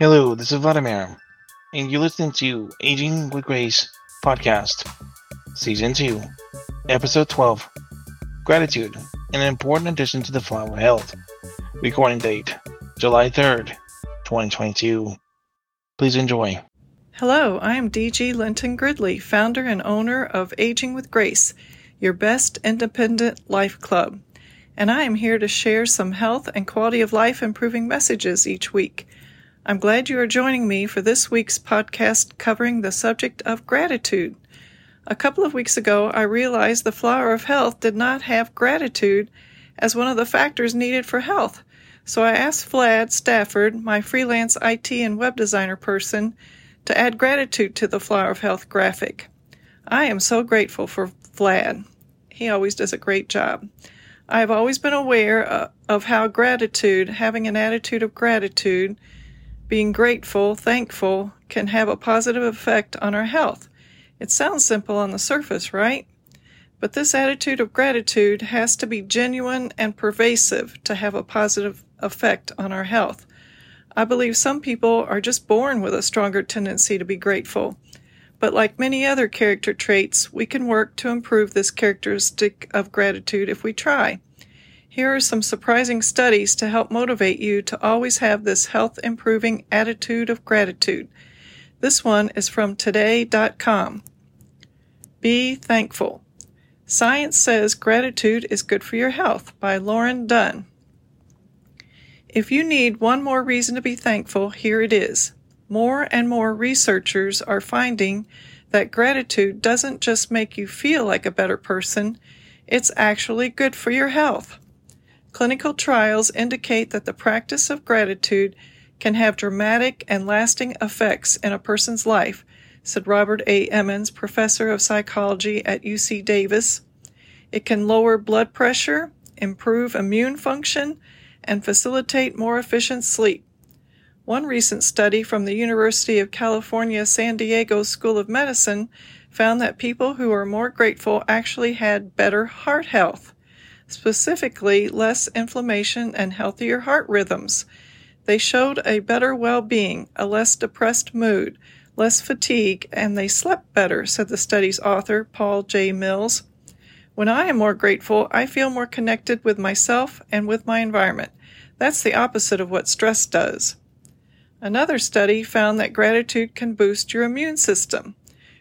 Hello, this is Vladimir, and you're listening to Aging with Grace podcast, Season 2, Episode 12, Gratitude, an important addition to the flower health. Recording date, July 3rd, 2022. Please enjoy. Hello, I am DG Linton Gridley, founder and owner of Aging with Grace, your best independent life club, and I am here to share some health and quality of life improving messages each week. I'm glad you are joining me for this week's podcast covering the subject of gratitude. A couple of weeks ago, I realized the flower of health did not have gratitude as one of the factors needed for health. So I asked Vlad Stafford, my freelance IT and web designer person, to add gratitude to the flower of health graphic. I am so grateful for Vlad. He always does a great job. I have always been aware of how gratitude, having an attitude of gratitude, being grateful, thankful, can have a positive effect on our health. It sounds simple on the surface, right? But this attitude of gratitude has to be genuine and pervasive to have a positive effect on our health. I believe some people are just born with a stronger tendency to be grateful. But like many other character traits, we can work to improve this characteristic of gratitude if we try. Here are some surprising studies to help motivate you to always have this health-improving attitude of gratitude. This one is from today.com. Be thankful. Science says gratitude is good for your health by Lauren Dunn. If you need one more reason to be thankful, here it is. More and more researchers are finding that gratitude doesn't just make you feel like a better person, it's actually good for your health. Clinical trials indicate that the practice of gratitude can have dramatic and lasting effects in a person's life, said Robert A. Emmons, professor of psychology at UC Davis. It can lower blood pressure, improve immune function, and facilitate more efficient sleep. One recent study from the University of California, San Diego School of Medicine found that people who are more grateful actually had better heart health. Specifically, less inflammation and healthier heart rhythms. They showed a better well-being, a less depressed mood, less fatigue, and they slept better, said the study's author, Paul J. Mills. When I am more grateful, I feel more connected with myself and with my environment. That's the opposite of what stress does. Another study found that gratitude can boost your immune system.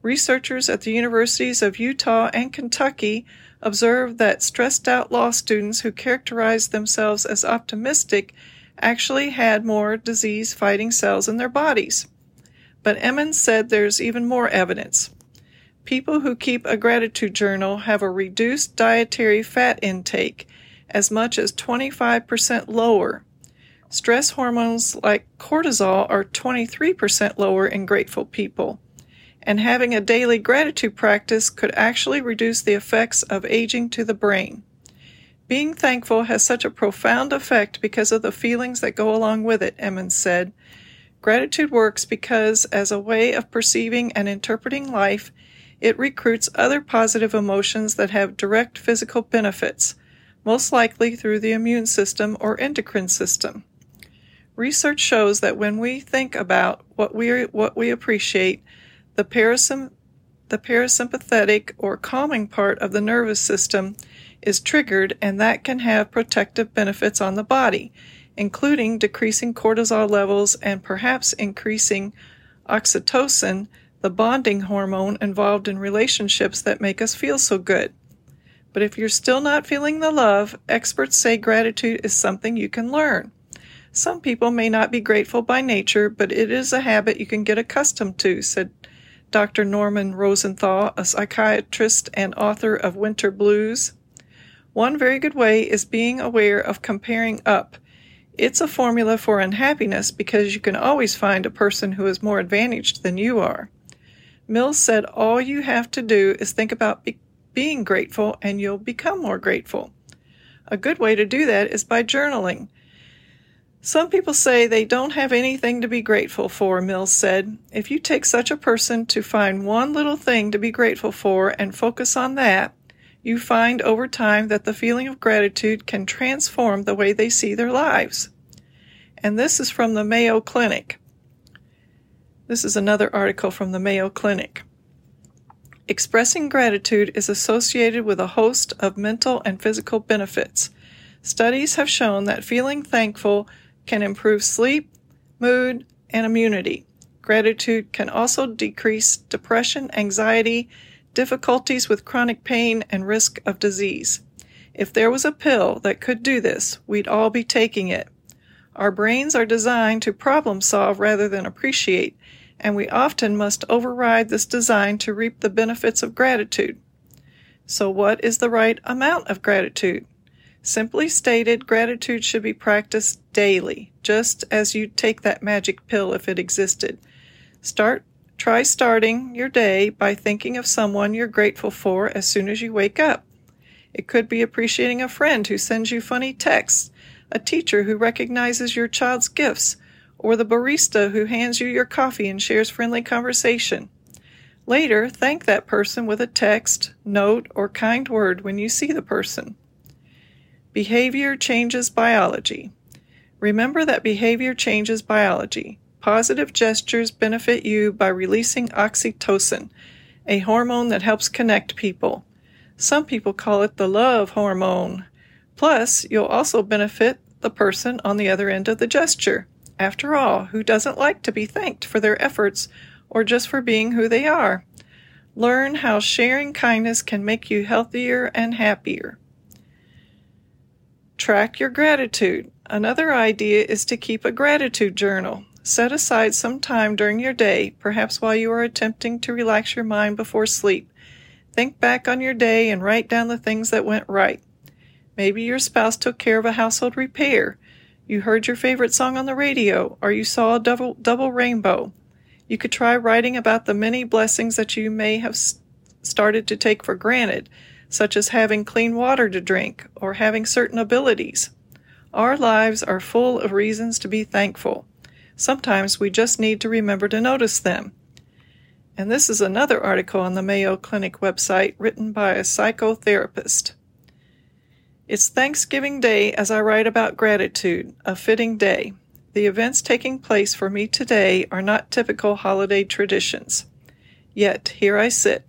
Researchers at the universities of Utah and Kentucky observed that stressed-out law students who characterized themselves as optimistic actually had more disease-fighting cells in their bodies. But Emmons said there's even more evidence. People who keep a gratitude journal have a reduced dietary fat intake, as much as 25% lower. Stress hormones like cortisol are 23% lower in grateful people. And having a daily gratitude practice could actually reduce the effects of aging to the brain. Being thankful has such a profound effect because of the feelings that go along with it, Emmons said. Gratitude works because, as a way of perceiving and interpreting life, it recruits other positive emotions that have direct physical benefits, most likely through the immune system or endocrine system. Research shows that when we think about what we appreciate, the parasympathetic or calming part of the nervous system is triggered, and that can have protective benefits on the body, including decreasing cortisol levels and perhaps increasing oxytocin, the bonding hormone involved in relationships that make us feel so good. But if you're still not feeling the love, experts say gratitude is something you can learn. Some people may not be grateful by nature, but it is a habit you can get accustomed to, said Dr. Norman Rosenthal, a psychiatrist and author of Winter Blues. One very good way is being aware of comparing up. It's a formula for unhappiness because you can always find a person who is more advantaged than you are. Mills said all you have to do is think about being grateful and you'll become more grateful. A good way to do that is by journaling. Some people say they don't have anything to be grateful for, Mills said. If you take such a person to find one little thing to be grateful for and focus on that, you find over time that the feeling of gratitude can transform the way they see their lives. And this is from the Mayo Clinic. This is another article from the Mayo Clinic. Expressing gratitude is associated with a host of mental and physical benefits. Studies have shown that feeling thankful can improve sleep, mood, and immunity. Gratitude can also decrease depression, anxiety, difficulties with chronic pain, and risk of disease. If there was a pill that could do this, we'd all be taking it. Our brains are designed to problem solve rather than appreciate, and we often must override this design to reap the benefits of gratitude. So what is the right amount of gratitude? Simply stated, gratitude should be practiced daily, just as you'd take that magic pill if it existed. Try starting your day by thinking of someone you're grateful for as soon as you wake up. It could be appreciating a friend who sends you funny texts, a teacher who recognizes your child's gifts, or the barista who hands you your coffee and shares friendly conversation. Later, thank that person with a text, note, or kind word when you see the person. Behavior changes biology. Remember that behavior changes biology. Positive gestures benefit you by releasing oxytocin, a hormone that helps connect people. Some people call it the love hormone. Plus, you'll also benefit the person on the other end of the gesture. After all, who doesn't like to be thanked for their efforts or just for being who they are? Learn how sharing kindness can make you healthier and happier. Track your gratitude. Another idea is to keep a gratitude journal. Set aside some time during your day, perhaps while you are attempting to relax your mind before sleep. Think back on your day and write down the things that went right. Maybe your spouse took care of a household repair. You heard your favorite song on the radio, or you saw a double rainbow. You could try writing about the many blessings that you may have started to take for granted, such as having clean water to drink or having certain abilities. Our lives are full of reasons to be thankful. Sometimes we just need to remember to notice them. And this is another article on the Mayo Clinic website written by a psychotherapist. It's Thanksgiving Day as I write about gratitude, a fitting day. The events taking place for me today are not typical holiday traditions. Yet, here I sit,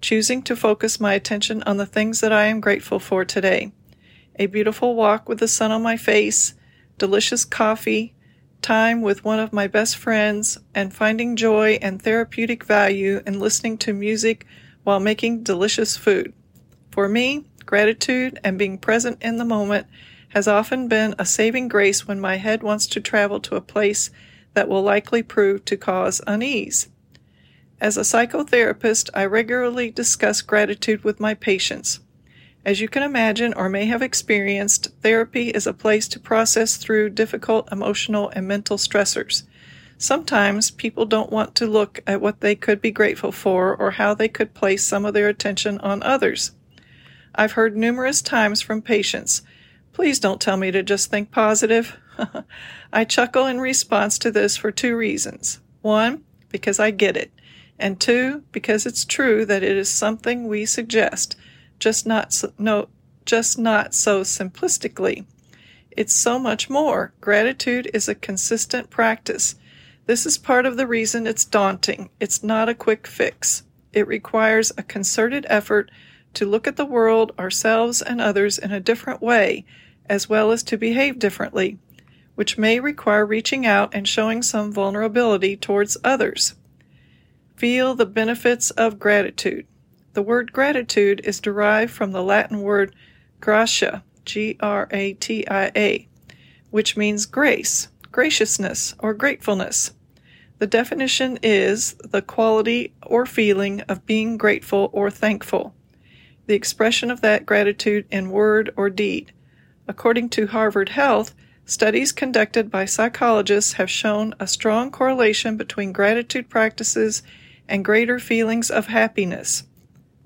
choosing to focus my attention on the things that I am grateful for today. A beautiful walk with the sun on my face, delicious coffee, time with one of my best friends, and finding joy and therapeutic value in listening to music while making delicious food. For me, gratitude and being present in the moment has often been a saving grace when my head wants to travel to a place that will likely prove to cause unease. As a psychotherapist, I regularly discuss gratitude with my patients. As you can imagine or may have experienced, therapy is a place to process through difficult emotional and mental stressors. Sometimes people don't want to look at what they could be grateful for or how they could place some of their attention on others. I've heard numerous times from patients, "Please don't tell me to just think positive." I chuckle in response to this for two reasons. One, because I get it. And two, because it's true that it is something we suggest, just not so simplistically. It's so much more. Gratitude is a consistent practice. This is part of the reason it's daunting. It's not a quick fix. It requires a concerted effort to look at the world, ourselves, and others in a different way, as well as to behave differently, which may require reaching out and showing some vulnerability towards others. Feel the benefits of gratitude. The word gratitude is derived from the Latin word gratia, G-R-A-T-I-A, which means grace, graciousness, or gratefulness. The definition is the quality or feeling of being grateful or thankful, the expression of that gratitude in word or deed. According to Harvard Health, studies conducted by psychologists have shown a strong correlation between gratitude practices and greater feelings of happiness.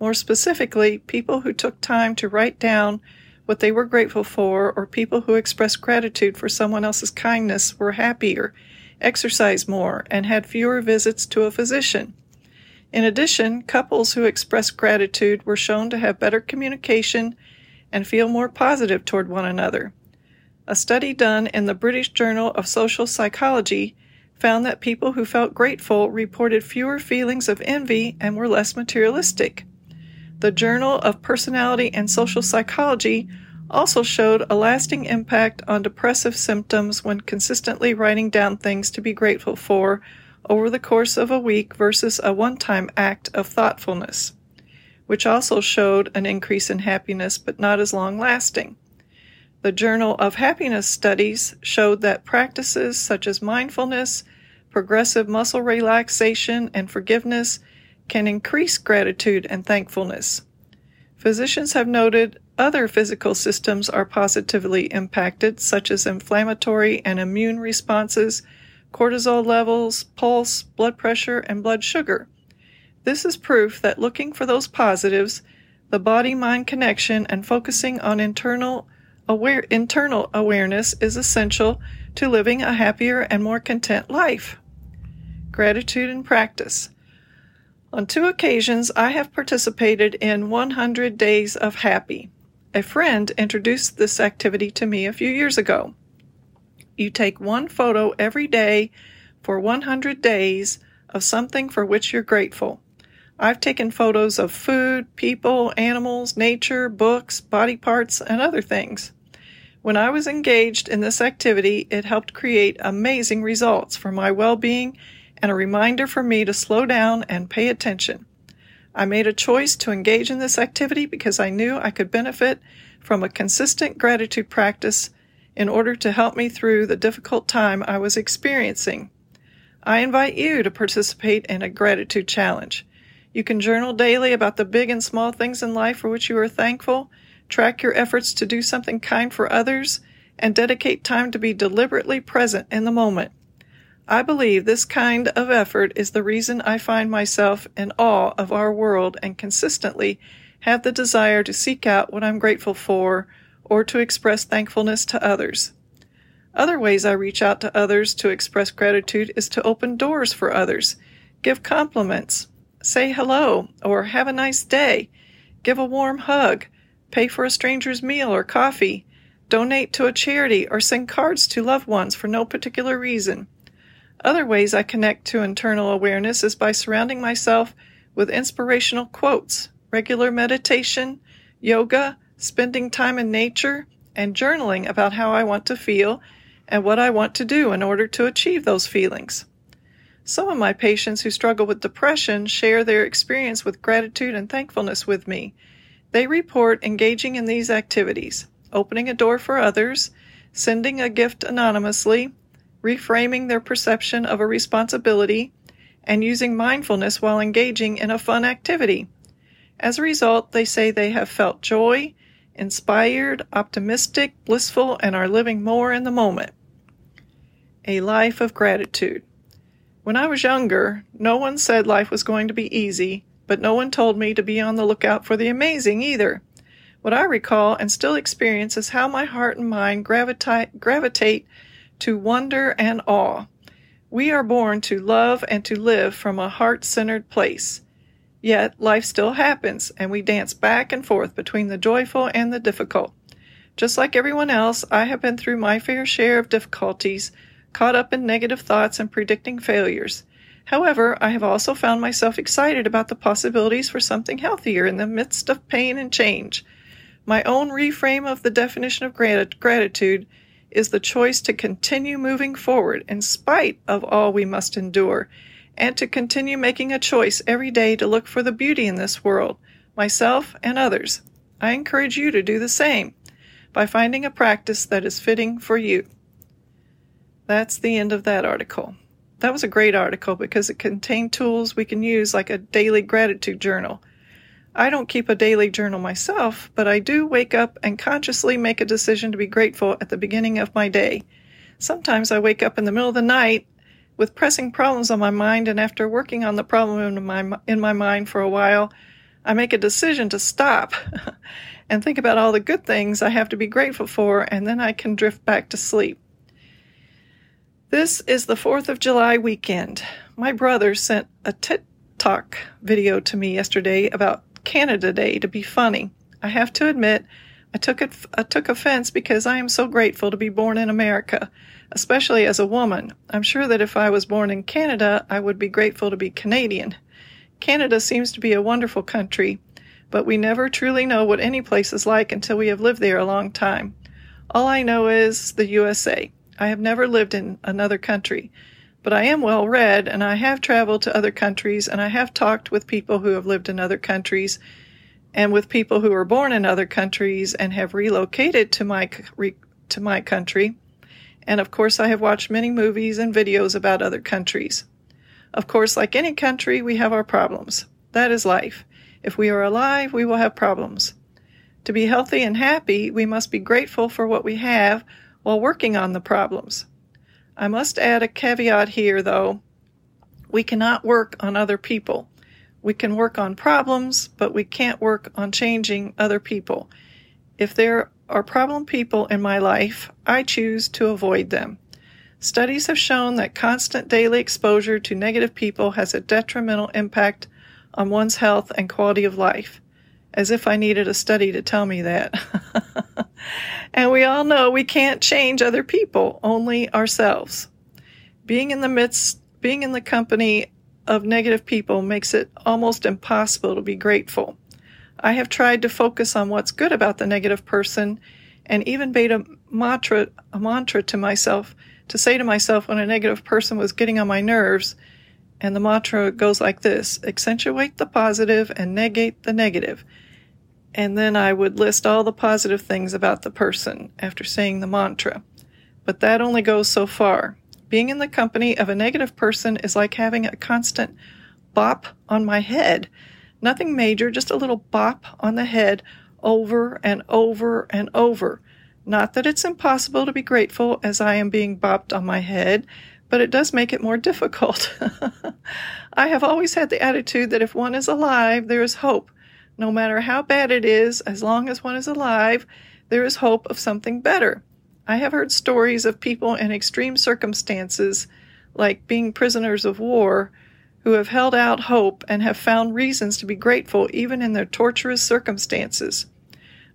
More specifically, people who took time to write down what they were grateful for or people who expressed gratitude for someone else's kindness were happier, exercised more, and had fewer visits to a physician. In addition, couples who expressed gratitude were shown to have better communication and feel more positive toward one another. A study done in the British Journal of Social Psychology found that people who felt grateful reported fewer feelings of envy and were less materialistic. The Journal of Personality and Social Psychology also showed a lasting impact on depressive symptoms when consistently writing down things to be grateful for over the course of a week versus a one-time act of thoughtfulness, which also showed an increase in happiness but not as long-lasting. The Journal of Happiness Studies showed that practices such as mindfulness, progressive muscle relaxation, and forgiveness can increase gratitude and thankfulness. Physicians have noted other physical systems are positively impacted, such as inflammatory and immune responses, cortisol levels, pulse, blood pressure, and blood sugar. This is proof that looking for those positives, the body-mind connection, and focusing on internal awareness is essential to living a happier and more content life. Gratitude in practice. On two occasions, I have participated in 100 Days of Happy. A friend introduced this activity to me a few years ago. You take one photo every day for 100 days of something for which you're grateful. I've taken photos of food, people, animals, nature, books, body parts, and other things. When I was engaged in this activity, it helped create amazing results for my well-being and a reminder for me to slow down and pay attention. I made a choice to engage in this activity because I knew I could benefit from a consistent gratitude practice in order to help me through the difficult time I was experiencing. I invite you to participate in a gratitude challenge. You can journal daily about the big and small things in life for which you are thankful, track your efforts to do something kind for others, and dedicate time to be deliberately present in the moment. I believe this kind of effort is the reason I find myself in awe of our world and consistently have the desire to seek out what I'm grateful for or to express thankfulness to others. Other ways I reach out to others to express gratitude is to open doors for others, give compliments, say hello or have a nice day, give a warm hug, pay for a stranger's meal or coffee, donate to a charity, or send cards to loved ones for no particular reason. Other ways I connect to internal awareness is by surrounding myself with inspirational quotes, regular meditation, yoga, spending time in nature, and journaling about how I want to feel and what I want to do in order to achieve those feelings. Some of my patients who struggle with depression share their experience with gratitude and thankfulness with me. They report engaging in these activities, opening a door for others, sending a gift anonymously, reframing their perception of a responsibility, and using mindfulness while engaging in a fun activity. As a result, they say they have felt joy, inspired, optimistic, blissful, and are living more in the moment. A life of gratitude. When I was younger, no one said life was going to be easy, but no one told me to be on the lookout for the amazing either. What I recall and still experience is how my heart and mind gravitate to wonder and awe. We are born to love and to live from a heart-centered place. Yet, life still happens, and we dance back and forth between the joyful and the difficult. Just like everyone else, I have been through my fair share of difficulties, caught up in negative thoughts and predicting failures. However, I have also found myself excited about the possibilities for something healthier in the midst of pain and change. My own reframe of the definition of gratitude is the choice to continue moving forward in spite of all we must endure, and to continue making a choice every day to look for the beauty in this world, myself and others. I encourage you to do the same by finding a practice that is fitting for you. That's the end of that article. That was a great article because it contained tools we can use like a daily gratitude journal. I don't keep a daily journal myself, but I do wake up and consciously make a decision to be grateful at the beginning of my day. Sometimes I wake up in the middle of the night with pressing problems on my mind, and after working on the problem in my mind for a while, I make a decision to stop and think about all the good things I have to be grateful for, and then I can drift back to sleep. This is the 4th of July weekend. My brother sent a TikTok video to me yesterday about Canada Day to be funny. I have to admit, I took offense because I am so grateful to be born in America, especially as a woman. I'm sure that if I was born in Canada, I would be grateful to be Canadian. Canada seems to be a wonderful country, but we never truly know what any place is like until we have lived there a long time. All I know is the USA. I have never lived in another country, but I am well read, and I have traveled to other countries, and I have talked with people who have lived in other countries, and with people who were born in other countries and have relocated to my country. And of course, I have watched many movies and videos about other countries. Of course, like any country, we have our problems. That is life. If we are alive, we will have problems. To be healthy and happy, we must be grateful for what we have while working on the problems. I must add a caveat here, though. We cannot work on other people. We can work on problems, but we can't work on changing other people. If there are problem people in my life, I choose to avoid them. Studies have shown that constant daily exposure to negative people has a detrimental impact on one's health and quality of life. As if I needed a study to tell me that. And we all know we can't change other people, only ourselves. Being in the company of negative people makes it almost impossible to be grateful. I have tried to focus on what's good about the negative person and even made a mantra to myself to say to myself when a negative person was getting on my nerves, and the mantra goes like this: accentuate the positive and negate the negative. And then I would list all the positive things about the person after saying the mantra. But that only goes so far. Being in the company of a negative person is like having a constant bop on my head. Nothing major, just a little bop on the head over and over and over. Not that it's impossible to be grateful as I am being bopped on my head, but it does make it more difficult. I have always had the attitude that if one is alive, there is hope. No matter how bad it is, as long as one is alive, there is hope of something better. I have heard stories of people in extreme circumstances, like being prisoners of war, who have held out hope and have found reasons to be grateful even in their torturous circumstances.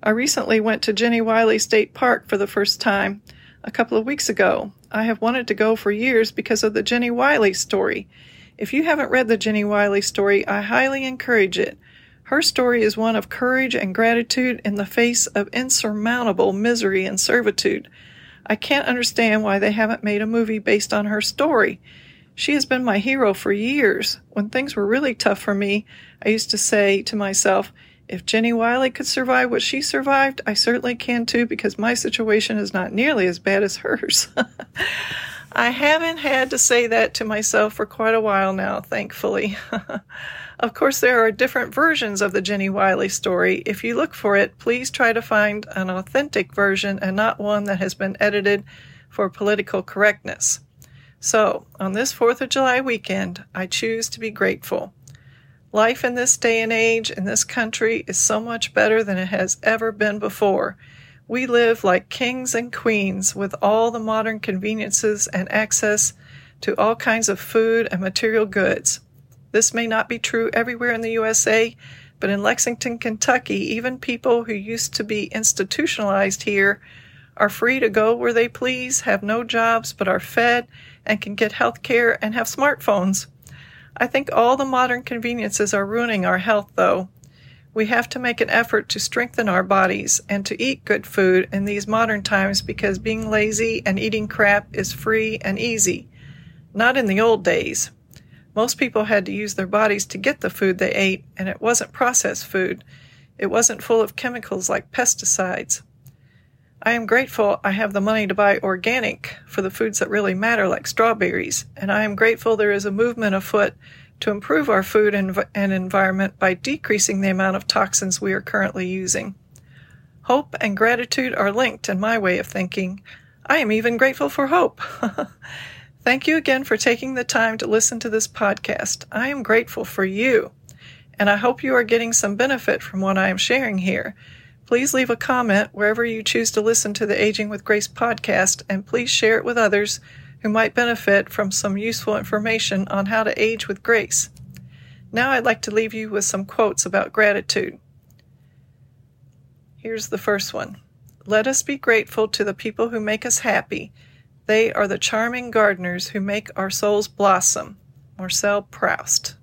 I recently went to Jenny Wiley State Park for the first time a couple of weeks ago. I have wanted to go for years because of the Jenny Wiley story. If you haven't read the Jenny Wiley story, I highly encourage it. Her story is one of courage and gratitude in the face of insurmountable misery and servitude. I can't understand why they haven't made a movie based on her story. She has been my hero for years. When things were really tough for me, I used to say to myself, if Jenny Wiley could survive what she survived, I certainly can too, because my situation is not nearly as bad as hers. I haven't had to say that to myself for quite a while now, thankfully. Of course, there are different versions of the Jenny Wiley story. If you look for it, please try to find an authentic version and not one that has been edited for political correctness. So, on this 4th of July weekend, I choose to be grateful. Life in this day and age, in this country, is so much better than it has ever been before. We live like kings and queens with all the modern conveniences and access to all kinds of food and material goods. This may not be true everywhere in the USA, but in Lexington, Kentucky, even people who used to be institutionalized here are free to go where they please, have no jobs, but are fed and can get health care and have smartphones. I think all the modern conveniences are ruining our health, though. We have to make an effort to strengthen our bodies and to eat good food in these modern times because being lazy and eating crap is free and easy. Not in the old days. Most people had to use their bodies to get the food they ate, and it wasn't processed food. It wasn't full of chemicals like pesticides. I am grateful I have the money to buy organic for the foods that really matter, like strawberries, and I am grateful there is a movement afoot to improve our food and environment by decreasing the amount of toxins we are currently using. Hope and gratitude are linked in my way of thinking. I am even grateful for hope. Thank you again for taking the time to listen to this podcast. I am grateful for you, and I hope you are getting some benefit from what I am sharing here. Please leave a comment wherever you choose to listen to the Aging with Grace podcast, and please share it with others who might benefit from some useful information on how to age with grace. Now I'd like to leave you with some quotes about gratitude. Here's the first one. Let us be grateful to the people who make us happy. They are the charming gardeners who make our souls blossom. Marcel Proust.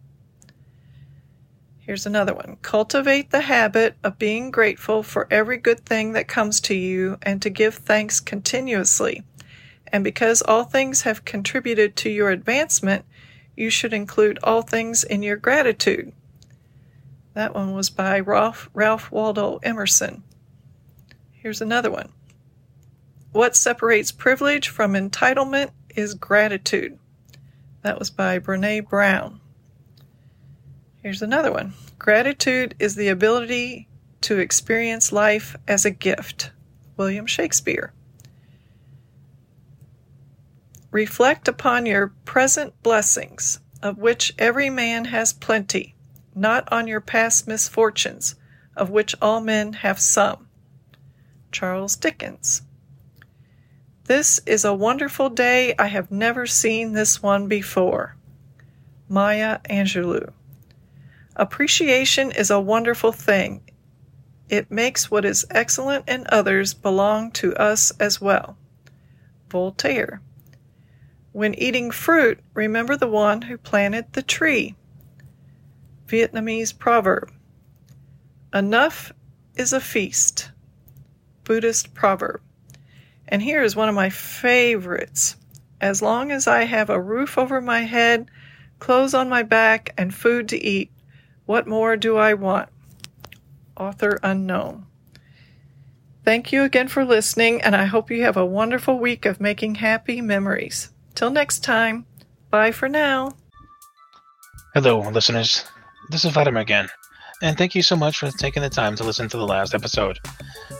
Here's another one. Cultivate the habit of being grateful for every good thing that comes to you and to give thanks continuously. And because all things have contributed to your advancement, you should include all things in your gratitude. That one was by Ralph Waldo Emerson. Here's another one. What separates privilege from entitlement is gratitude. That was by Brené Brown. Here's another one. Gratitude is the ability to experience life as a gift. William Shakespeare. Reflect upon your present blessings, of which every man has plenty, not on your past misfortunes, of which all men have some. Charles Dickens. This is a wonderful day. I have never seen this one before. Maya Angelou. Appreciation is a wonderful thing. It makes what is excellent in others belong to us as well. Voltaire. When eating fruit, remember the one who planted the tree. Vietnamese proverb. Enough is a feast. Buddhist proverb. And here is one of my favorites. As long as I have a roof over my head, clothes on my back, and food to eat, what more do I want? Author unknown. Thank you again for listening, and I hope you have a wonderful week of making happy memories. Till next time, bye for now. Hello, listeners. This is Vladimir again, and thank you so much for taking the time to listen to the last episode.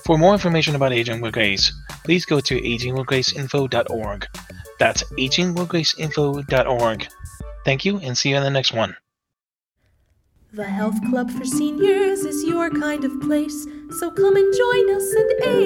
For more information about Aging with Grace, please go to agingwithgraceinfo.org. That's agingwithgraceinfo.org. Thank you, and see you in the next one. The Health Club for Seniors is your kind of place, so come and join us and